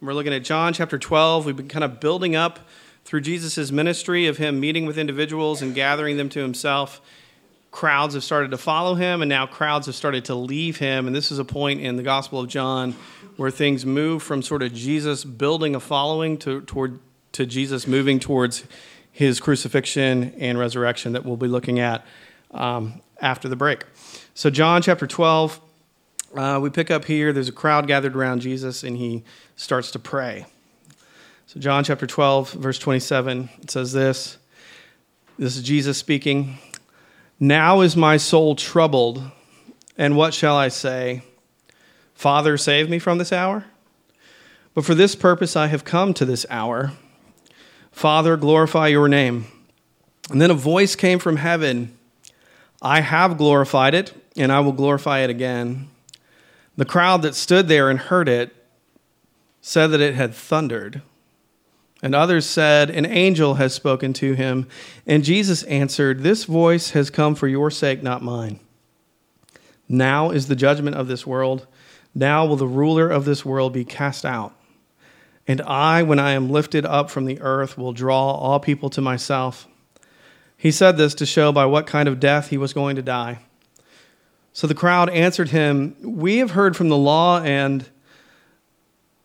We're looking at John chapter 12. We've been kind of building up through Jesus' ministry of him meeting with individuals and gathering them to himself. Crowds have started to follow him, and now crowds have started to leave him. And this is a point in the Gospel of John where things move from sort of Jesus building a following to Jesus moving towards his crucifixion and resurrection that we'll be looking at after the break. So John chapter 12, we pick up here. There's a crowd gathered around Jesus, and he starts to pray. So John chapter 12, verse 27, it says this. This is Jesus speaking. "Now is my soul troubled, and what shall I say? Father, save me from this hour? But for this purpose I have come to this hour. Father, glorify your name." And then a voice came from heaven, "I have glorified it, and I will glorify it again." The crowd that stood there and heard it said that it had thundered. And others said, "An angel has spoken to him." And Jesus answered, "This voice has come for your sake, not mine. Now is the judgment of this world. Now will the ruler of this world be cast out. And I, when I am lifted up from the earth, will draw all people to myself." He said this to show by what kind of death he was going to die. So the crowd answered him, "We have heard from the law and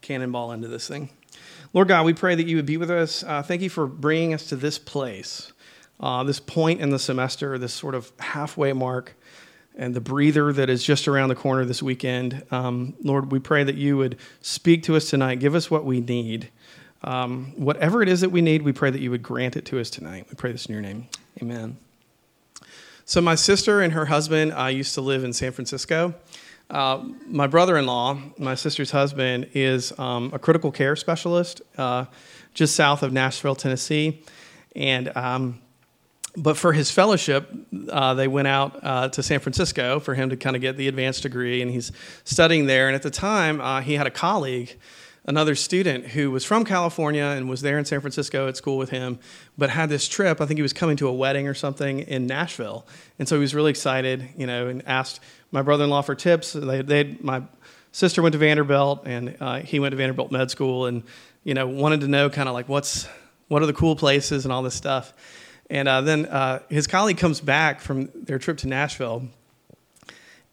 cannonball into this thing. Lord God, we pray that you would be with us. Thank you for bringing us to this place, this point in the semester, this sort of halfway mark, and the breather that is just around the corner this weekend. Lord, we pray that you would speak to us tonight. Give us what we need. Whatever it is that we need, we pray that you would grant it to us tonight. We pray this in your name. Amen. So my sister and her husband used to live in San Francisco. My brother-in-law, my sister's husband, is a critical care specialist just south of Nashville, Tennessee. And but for his fellowship, they went out to San Francisco for him to kind of get the advanced degree, and he's studying there. And at the time, he had a colleague, another student, who was from California and was there in San Francisco at school with him, but had this trip. I think he was coming to a wedding or something in Nashville. And so he was really excited, you know, and asked my brother-in-law for tips. My sister went to Vanderbilt, and he went to Vanderbilt Med School, and, you know, wanted to know kind of like what are the cool places and all this stuff. And then his colleague comes back from their trip to Nashville,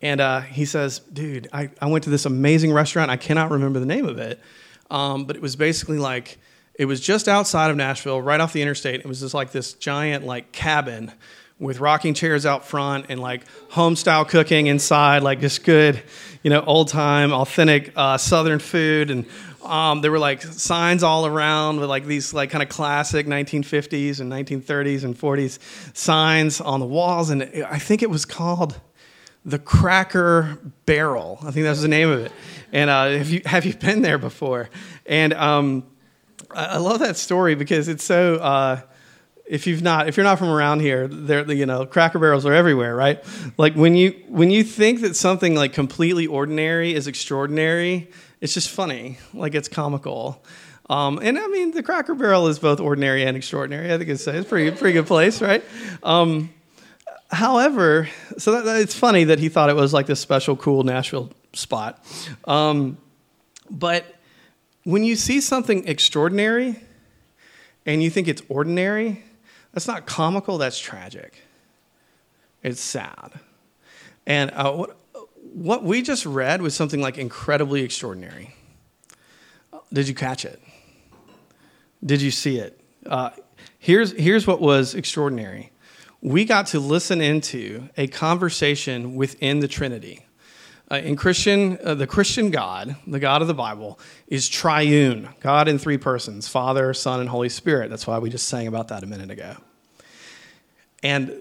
and he says, "Dude, I went to this amazing restaurant. I cannot remember the name of it, but it was basically like, it was just outside of Nashville, right off the interstate. It was just like this giant like cabin with rocking chairs out front and like home-style cooking inside, like just good, you know, old-time, authentic Southern food. And there were like signs all around with like these like kind of classic 1950s and 1930s and 40s signs on the walls. And I think it was called the Cracker Barrel. I think that was the name of it. And have you been there before?" And I love that story because it's so. If you're not from around here, you know, Cracker Barrels are everywhere, right? Like when you think that something like completely ordinary is extraordinary, it's just funny. Like it's comical. And I mean, the Cracker Barrel is both ordinary and extraordinary. I think it's pretty good place, right? However, so it's funny that he thought it was like this special, cool Nashville spot. But when you see something extraordinary and you think it's ordinary, that's not comical, that's tragic. It's sad. And what we just read was something like incredibly extraordinary. Did you catch it? Did you see it? Here's what was extraordinary. We got to listen into a conversation within the Trinity. The Christian God, the God of the Bible, is triune, God in three persons, Father, Son, and Holy Spirit. That's why we just sang about that a minute ago. And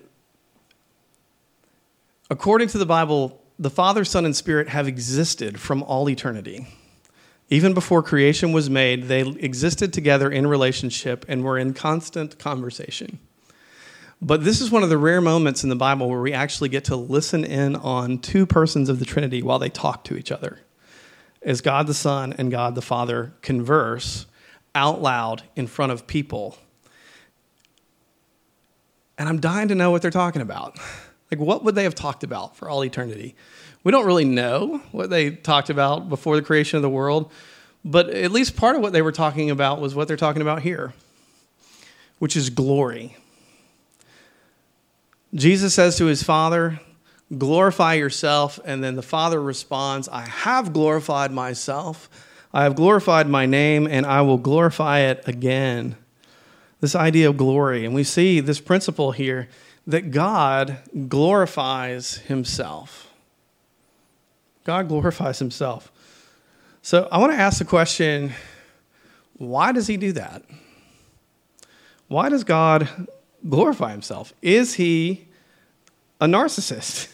according to the Bible, the Father, Son, and Spirit have existed from all eternity. Even before creation was made, they existed together in relationship and were in constant conversation. But this is one of the rare moments in the Bible where we actually get to listen in on two persons of the Trinity while they talk to each other, as God the Son and God the Father converse out loud in front of people. And I'm dying to know what they're talking about. Like, what would they have talked about for all eternity? We don't really know what they talked about before the creation of the world, but at least part of what they were talking about was what they're talking about here, which is glory. Jesus says to his Father, "Glorify yourself," and then the Father responds, "I have glorified myself, I have glorified my name, and I will glorify it again." This idea of glory, and we see this principle here, that God glorifies himself. God glorifies himself. So I want to ask the question, why does he do that? Why does God glorify himself? Is he a narcissist?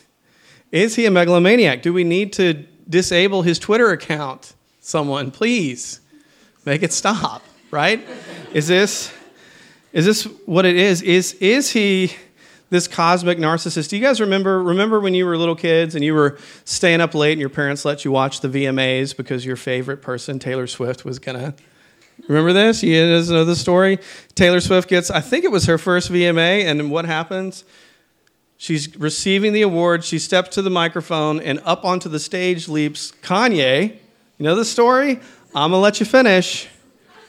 Is he a megalomaniac? Do we need to disable his Twitter account? Someone, please make it stop, right? Is this what it is? Is he this cosmic narcissist? Do you guys remember when you were little kids and you were staying up late and your parents let you watch the VMAs because your favorite person, Taylor Swift, was going to... Remember this? You guys know the story? Taylor Swift gets, I think it was her first VMA, and what happens? She's receiving the award, she steps to the microphone, and up onto the stage leaps Kanye. You know the story? I'm going to let you finish,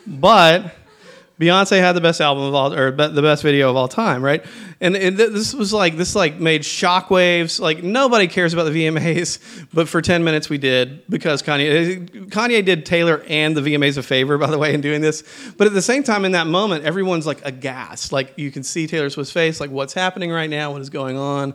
but... Beyoncé had the best album of all, or the best video of all time, right? And this made shockwaves. Like, nobody cares about the VMAs, but for 10 minutes we did, because Kanye did Taylor and the VMAs a favor, by the way, in doing this. But at the same time, in that moment, everyone's like aghast. Like, you can see Taylor Swift's face, like, what's happening right now? What is going on?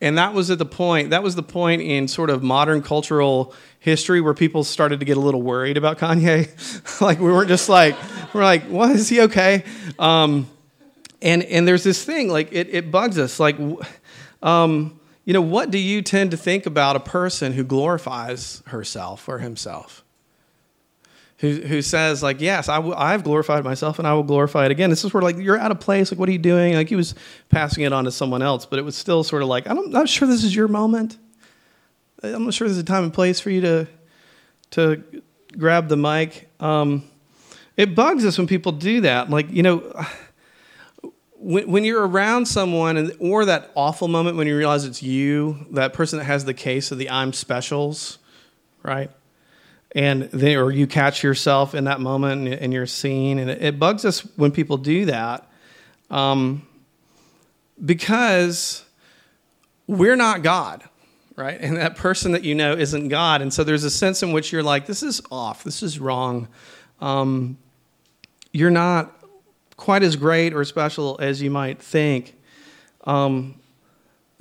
And that was the point in sort of modern cultural history where people started to get a little worried about Kanye. Like, we weren't just like, we're like, what, is he okay? And there's this thing, like, it bugs us. Like, you know, what do you tend to think about a person who glorifies herself or himself? Who says, like, yes, I've glorified myself and I will glorify it again. This is where, like, you're out of place. Like, what are you doing? Like, he was passing it on to someone else, but it was still sort of like, I'm not sure this is your moment. I'm not sure there's a time and place for you to grab the mic. It bugs us when people do that. Like, you know, when you're around someone, or that awful moment when you realize it's you, that person that has the case of the I'm specials, right? And then, or you catch yourself in that moment and you're seen. And it bugs us when people do that, because we're not God. Right? And that person that you know isn't God. And so there's a sense in which you're like, this is off. This is wrong. You're not quite as great or special as you might think. And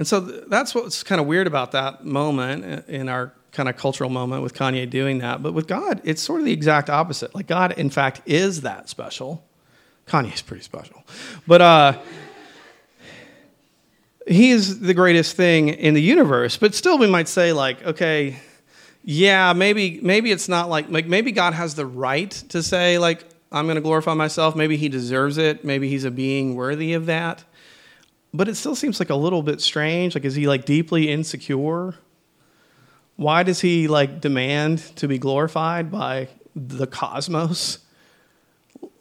so that's what's kind of weird about that moment in our kind of cultural moment with Kanye doing that. But with God, it's sort of the exact opposite. Like, God, in fact, is that special. Kanye's pretty special. But... He is the greatest thing in the universe, but still we might say, like, okay, yeah, maybe it's not like maybe God has the right to say, like, I'm going to glorify myself. Maybe he deserves it. Maybe he's a being worthy of that. But it still seems like a little bit strange. Like, is he, like, deeply insecure? Why does he, like, demand to be glorified by the cosmos?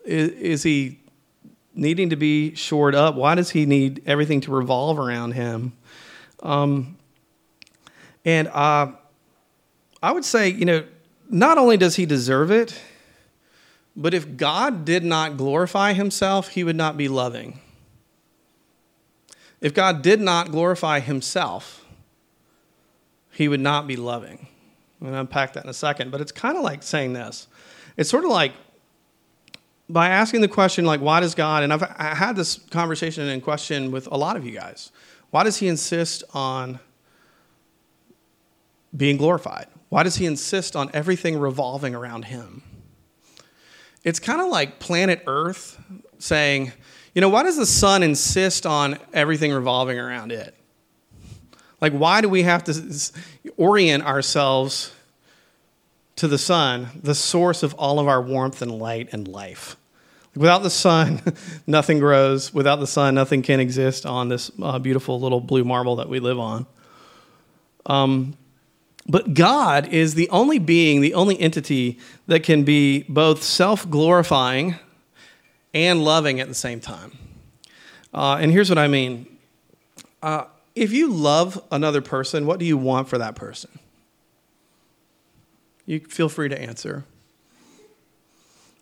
Is he needing to be shored up? Why does he need everything to revolve around him? I would say, you know, not only does he deserve it, but if God did not glorify himself, he would not be loving. If God did not glorify himself, he would not be loving. I'm going to unpack that in a second, but it's kind of like saying this. It's sort of like, by asking the question, like, why does God, and I had this conversation and question with a lot of you guys, why does he insist on being glorified? Why does he insist on everything revolving around him? It's kind of like planet Earth saying, you know, why does the sun insist on everything revolving around it? Like, why do we have to orient ourselves to the sun, the source of all of our warmth and light and life. Without the sun, nothing grows. Without the sun, nothing can exist on this beautiful little blue marble that we live on. But God is the only being, the only entity that can be both self-glorifying and loving at the same time. And here's what I mean. If you love another person, what do you want for that person? You feel free to answer.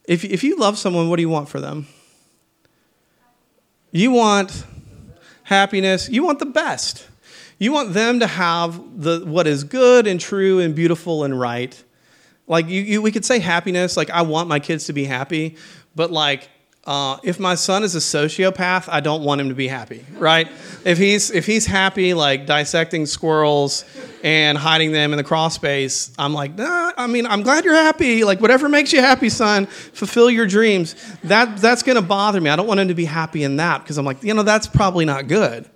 If you love someone, what do you want for them? You want happiness. You want the best. You want them to have the what is good and true and beautiful and right. Like we could say happiness. Like I want my kids to be happy, but like if my son is a sociopath, I don't want him to be happy, right? If he's happy, like dissecting squirrels and hiding them in the crawl space, I'm like, nah, I mean, I'm glad you're happy. Like whatever makes you happy, son, fulfill your dreams. That's gonna bother me. I don't want him to be happy in that because I'm like, that's probably not good.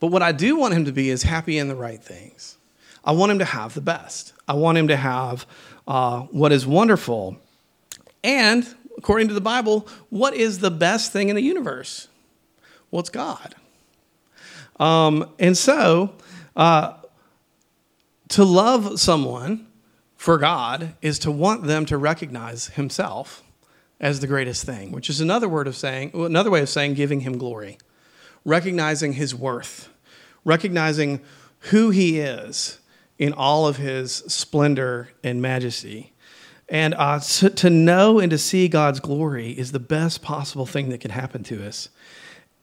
But what I do want him to be is happy in the right things. I want him to have the best. I want him to have what is wonderful. And according to the Bible, what is the best thing in the universe? Well, it's God. And so to love someone for God is to want them to recognize himself as the greatest thing, which is another way of saying giving him glory, recognizing his worth, recognizing who he is in all of his splendor and majesty. And to know and to see God's glory is the best possible thing that can happen to us.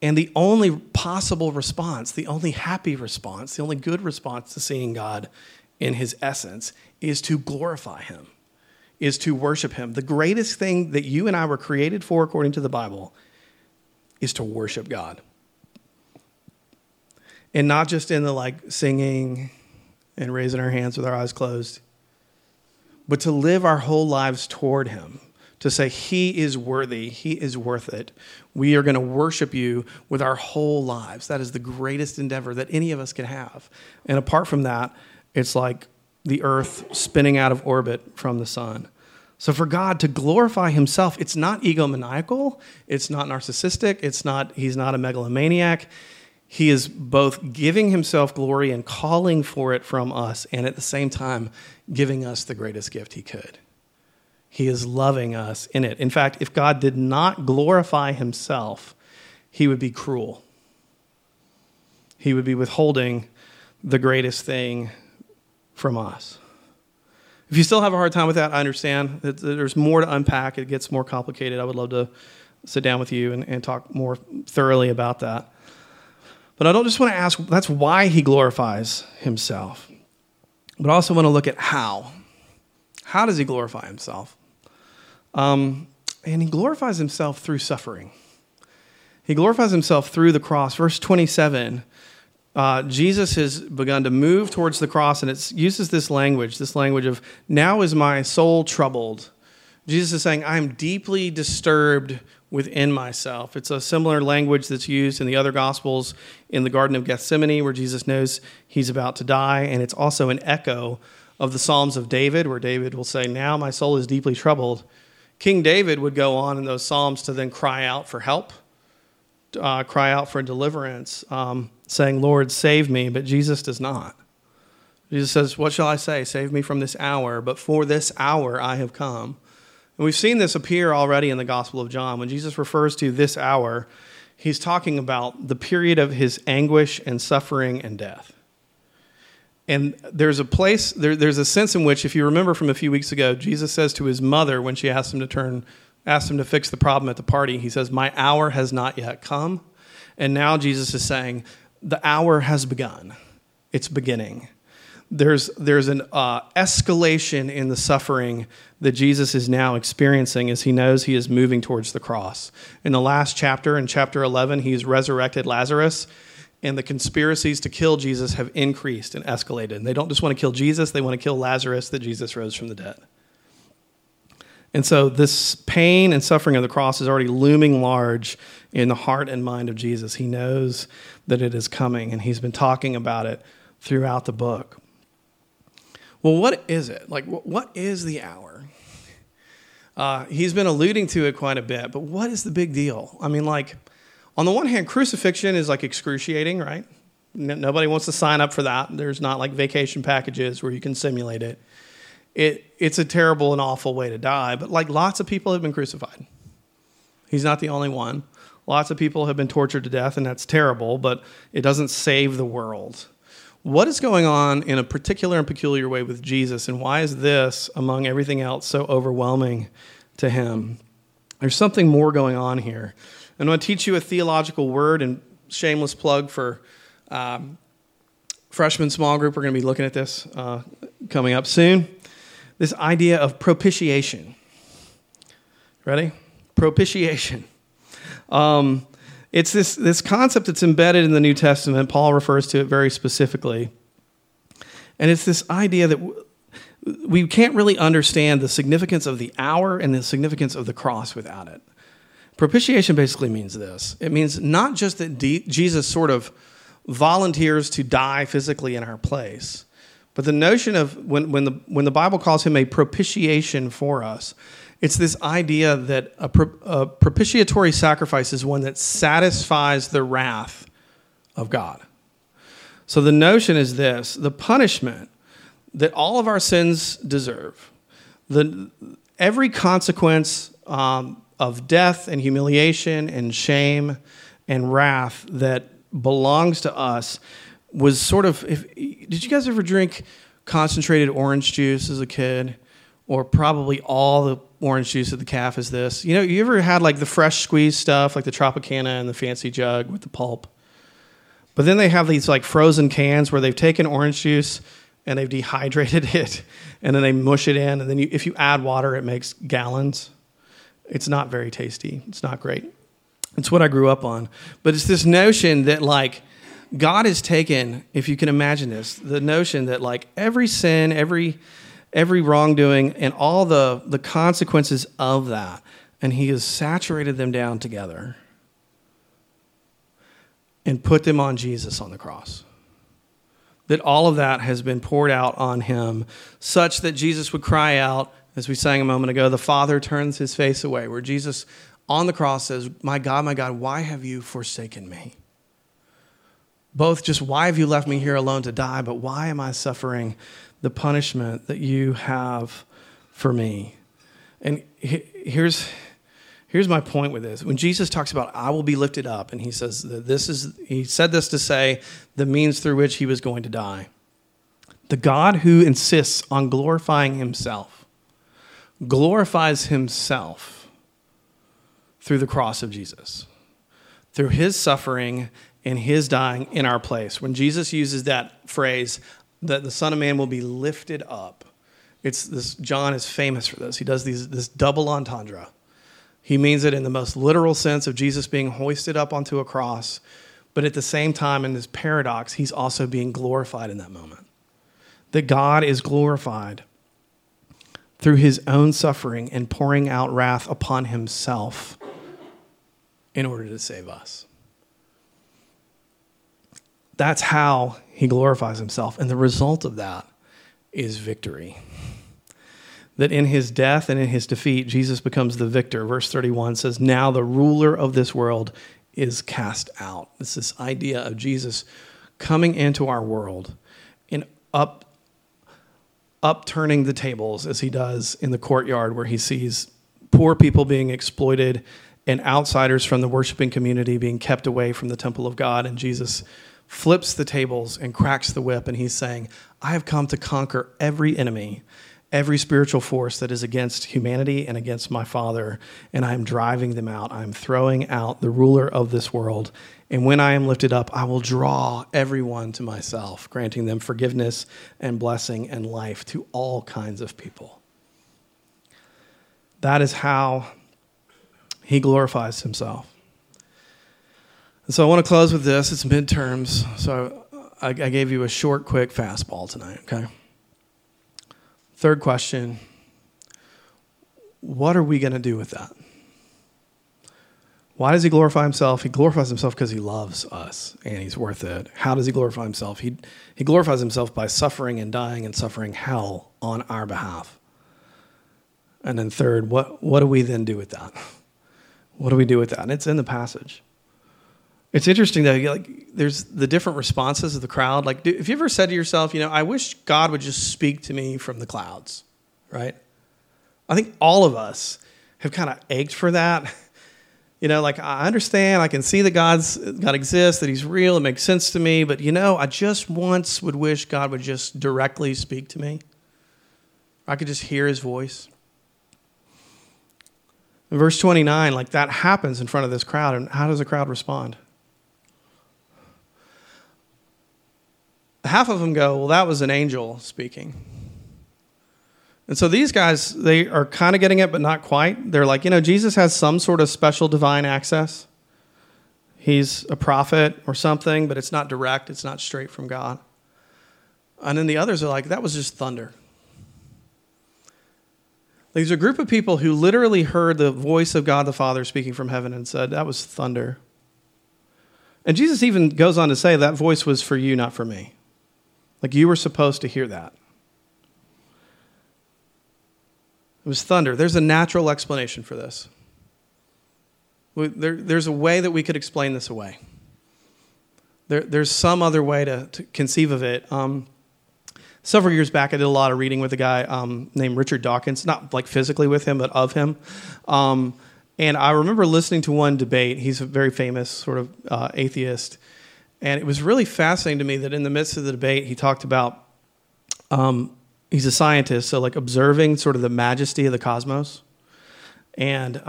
And the only possible response, the only happy response, the only good response to seeing God in his essence is to glorify him, is to worship him. The greatest thing that you and I were created for, according to the Bible, is to worship God. And not just in the singing and raising our hands with our eyes closed, but to live our whole lives toward him, to say he is worthy, he is worth it. We are going to worship you with our whole lives. That is the greatest endeavor that any of us can have. And apart from that, it's like the earth spinning out of orbit from the sun. So for God to glorify himself, it's not egomaniacal, it's not narcissistic, he's not a megalomaniac. He is both giving himself glory and calling for it from us, and at the same time, giving us the greatest gift he could. He is loving us in it. In fact, if God did not glorify himself, he would be cruel. He would be withholding the greatest thing from us. If you still have a hard time with that, I understand that there's more to unpack. It gets more complicated. I would love to sit down with you and talk more thoroughly about that. But I don't just want to ask, that's why he glorifies himself. But I also want to look at how. How does he glorify himself? And he glorifies himself through suffering. He glorifies himself through the cross. Verse 27, Jesus has begun to move towards the cross, and it uses this language of, now is my soul troubled. Jesus is saying, I am deeply disturbed within myself. It's a similar language that's used in the other Gospels in the Garden of Gethsemane, where Jesus knows he's about to die, and it's also an echo of the Psalms of David, where David will say, now my soul is deeply troubled. King David would go on in those Psalms to then cry out for help, cry out for deliverance, saying, Lord, save me, but Jesus does not. Jesus says, what shall I say? Save me from this hour, but for this hour I have come. And we've seen this appear already in the Gospel of John. When Jesus refers to this hour, he's talking about the period of his anguish and suffering and death. And there's a place, there's a sense in which, if you remember from a few weeks ago, Jesus says to his mother when she asked him to fix the problem at the party, he says, my hour has not yet come. And now Jesus is saying, the hour has begun. It's beginning. There's an escalation in the suffering that Jesus is now experiencing as he knows he is moving towards the cross. In the last chapter, in chapter 11, he's resurrected Lazarus, and the conspiracies to kill Jesus have increased and escalated. And they don't just want to kill Jesus, they want to kill Lazarus, that Jesus rose from the dead. And so this pain and suffering of the cross is already looming large in the heart and mind of Jesus. He knows that it is coming, and he's been talking about it throughout the book. well, what is it? Like, what is the hour? He's been alluding to it quite a bit, but what is the big deal? I mean, like, on the one hand, crucifixion is, like, excruciating, right? Nobody wants to sign up for that. There's not, like, vacation packages where you can simulate it. It's a terrible and awful way to die, but, like, lots of people have been crucified. He's not the only one. Lots of people have been tortured to death, and that's terrible, but it doesn't save the world. What is going on in a particular and peculiar way with Jesus, and why is this, among everything else, so overwhelming to him? There's something more going on here. I'm going to teach you a theological word, and shameless plug for freshman small group. We're going to be looking at this coming up soon. This idea of propitiation. Ready? Propitiation. It's this concept that's embedded in the New Testament. Paul refers to it very specifically. And it's this idea that we can't really understand the significance of the hour and the significance of the cross without it. Propitiation basically means this. It means not just that Jesus sort of volunteers to die physically in our place, but the notion of when the Bible calls him a propitiation for us, it's this idea that a propitiatory sacrifice is one that satisfies the wrath of God. So the notion is this: the punishment that all of our sins deserve, every consequence of death and humiliation and shame and wrath that belongs to us, was sort of... did you guys ever drink concentrated orange juice as a kid? Or probably all the orange juice at the calf is this. You know, you ever had like the fresh squeeze stuff, like the Tropicana and the fancy jug with the pulp? But then they have these like frozen cans where they've taken orange juice and they've dehydrated it and then they mush it in. And then if you add water, it makes gallons. It's not very tasty. It's not great. It's what I grew up on. But it's this notion that like God has taken, if you can imagine this, the notion that like every sin, every wrongdoing and all the consequences of that, and he has saturated them down together and put them on Jesus on the cross. That all of that has been poured out on him, such that Jesus would cry out, as we sang a moment ago, the Father turns his face away, where Jesus on the cross says, my God, why have you forsaken me? Both just why have you left me here alone to die, but why am I suffering the punishment that you have for me? And here's my point with this. When Jesus talks about, I will be lifted up, and he says that he said this to say the means through which he was going to die. The God who insists on glorifying himself, glorifies himself through the cross of Jesus, through his suffering and his dying in our place. When Jesus uses that phrase, that the Son of Man will be lifted up. It's this. John is famous for this. He does this double entendre. He means it in the most literal sense of Jesus being hoisted up onto a cross, but at the same time, in this paradox, he's also being glorified in that moment. That God is glorified through his own suffering and pouring out wrath upon himself in order to save us. That's how he glorifies himself. And the result of that is victory. That in his death and in his defeat, Jesus becomes the victor. Verse 31 says, now the ruler of this world is cast out. It's this idea of Jesus coming into our world and upturning the tables as he does in the courtyard where he sees poor people being exploited and outsiders from the worshiping community being kept away from the temple of God. And Jesus flips the tables and cracks the whip, and he's saying, I have come to conquer every enemy, every spiritual force that is against humanity and against my Father, and I am driving them out. I am throwing out the ruler of this world, and when I am lifted up, I will draw everyone to myself, granting them forgiveness and blessing and life to all kinds of people. That is how he glorifies himself. And so I want to close with this. It's midterms, so I gave you a short, quick fastball tonight, okay? Third question, what are we going to do with that? Why does he glorify himself? He glorifies himself because he loves us and he's worth it. How does he glorify himself? He glorifies himself by suffering and dying and suffering hell on our behalf. And then third, what do we then do with that? What do we do with that? And it's in the passage. It's interesting though, like there's the different responses of the crowd. Like, if you ever said to yourself, you know, I wish God would just speak to me from the clouds, right? I think all of us have kind of ached for that. You know, like, I understand, I can see that God exists, that he's real, it makes sense to me, but you know, I just once would wish God would just directly speak to me. I could just hear his voice. In verse 29, like, that happens in front of this crowd, and how does the crowd respond? Half of them go, well, that was an angel speaking. And so these guys, they are kind of getting it, but not quite. They're like, you know, Jesus has some sort of special divine access. He's a prophet or something, but it's not direct. It's not straight from God. And then the others are like, that was just thunder. There's a group of people who literally heard the voice of God the Father speaking from heaven and said, that was thunder. And Jesus even goes on to say, that voice was for you, not for me. Like, you were supposed to hear that. It was thunder. There's a natural explanation for this. There's a way that we could explain this away. There's some other way to conceive of it. Several years back, I did a lot of reading with a guy named Richard Dawkins, not like physically with him, but of him. And I remember listening to one debate. He's a very famous sort of atheist. And it was really fascinating to me that in the midst of the debate, he talked about... he's a scientist, so like observing sort of the majesty of the cosmos. And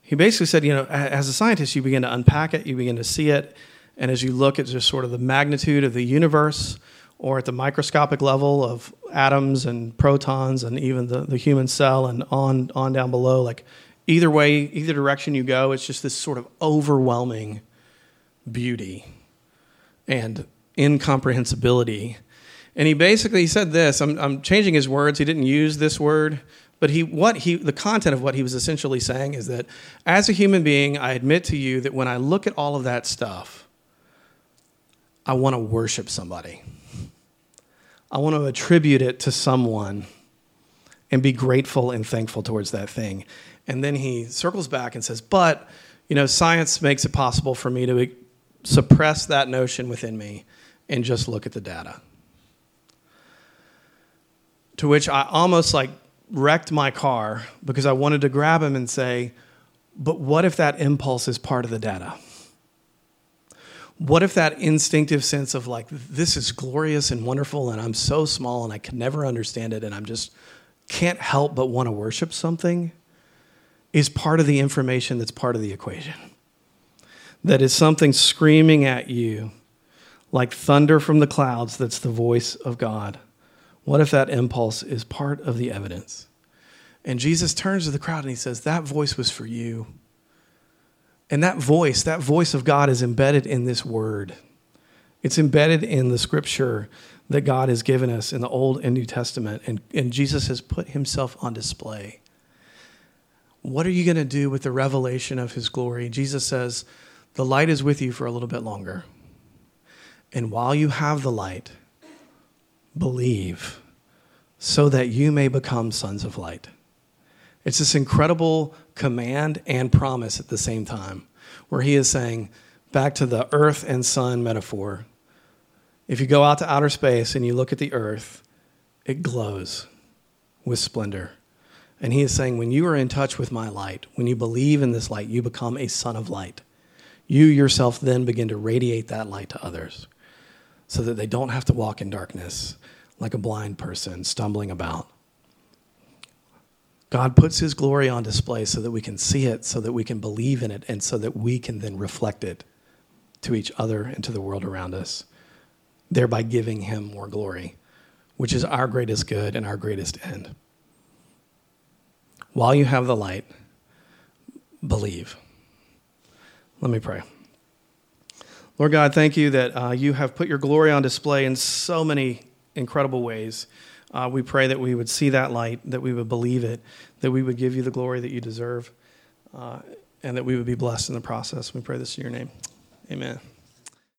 he basically said, you know, as a scientist, you begin to unpack it, you begin to see it. And as you look at just sort of the magnitude of the universe or at the microscopic level of atoms and protons and even the human cell and on down below, like either way, either direction you go, it's just this sort of overwhelming beauty and incomprehensibility. And he basically said this. I'm changing his words. He didn't use this word, but the content of what he was essentially saying is that as a human being, I admit to you that when I look at all of that stuff, I want to worship somebody. I want to attribute it to someone and be grateful and thankful towards that thing. And then he circles back and says, but, you know, science makes it possible for me to suppress that notion within me and just look at the data. To which I almost like wrecked my car because I wanted to grab him and say, but what if that impulse is part of the data? What if that instinctive sense of like, this is glorious and wonderful and I'm so small and I can never understand it and I'm just can't help but want to worship something is part of the information that's part of the equation. That is something screaming at you like thunder from the clouds that's the voice of God. What if that impulse is part of the evidence? And Jesus turns to the crowd and he says, that voice was for you. And that voice of God is embedded in this word. It's embedded in the scripture that God has given us in the Old and New Testament. And Jesus has put himself on display. What are you going to do with the revelation of his glory? Jesus says, the light is with you for a little bit longer. And while you have the light, believe so that you may become sons of light. It's this incredible command and promise at the same time where he is saying, back to the earth and sun metaphor, if you go out to outer space and you look at the earth, it glows with splendor. And he is saying, when you are in touch with my light, when you believe in this light, you become a son of light. You yourself then begin to radiate that light to others, so that they don't have to walk in darkness like a blind person stumbling about. God puts his glory on display so that we can see it, so that we can believe in it, and so that we can then reflect it to each other and to the world around us, thereby giving him more glory, which is our greatest good and our greatest end. While you have the light, believe. Let me pray. Lord God, thank you that you have put your glory on display in so many incredible ways. We pray that we would see that light, that we would believe it, that we would give you the glory that you deserve. and that we would be blessed in the process. We pray this in your name. Amen.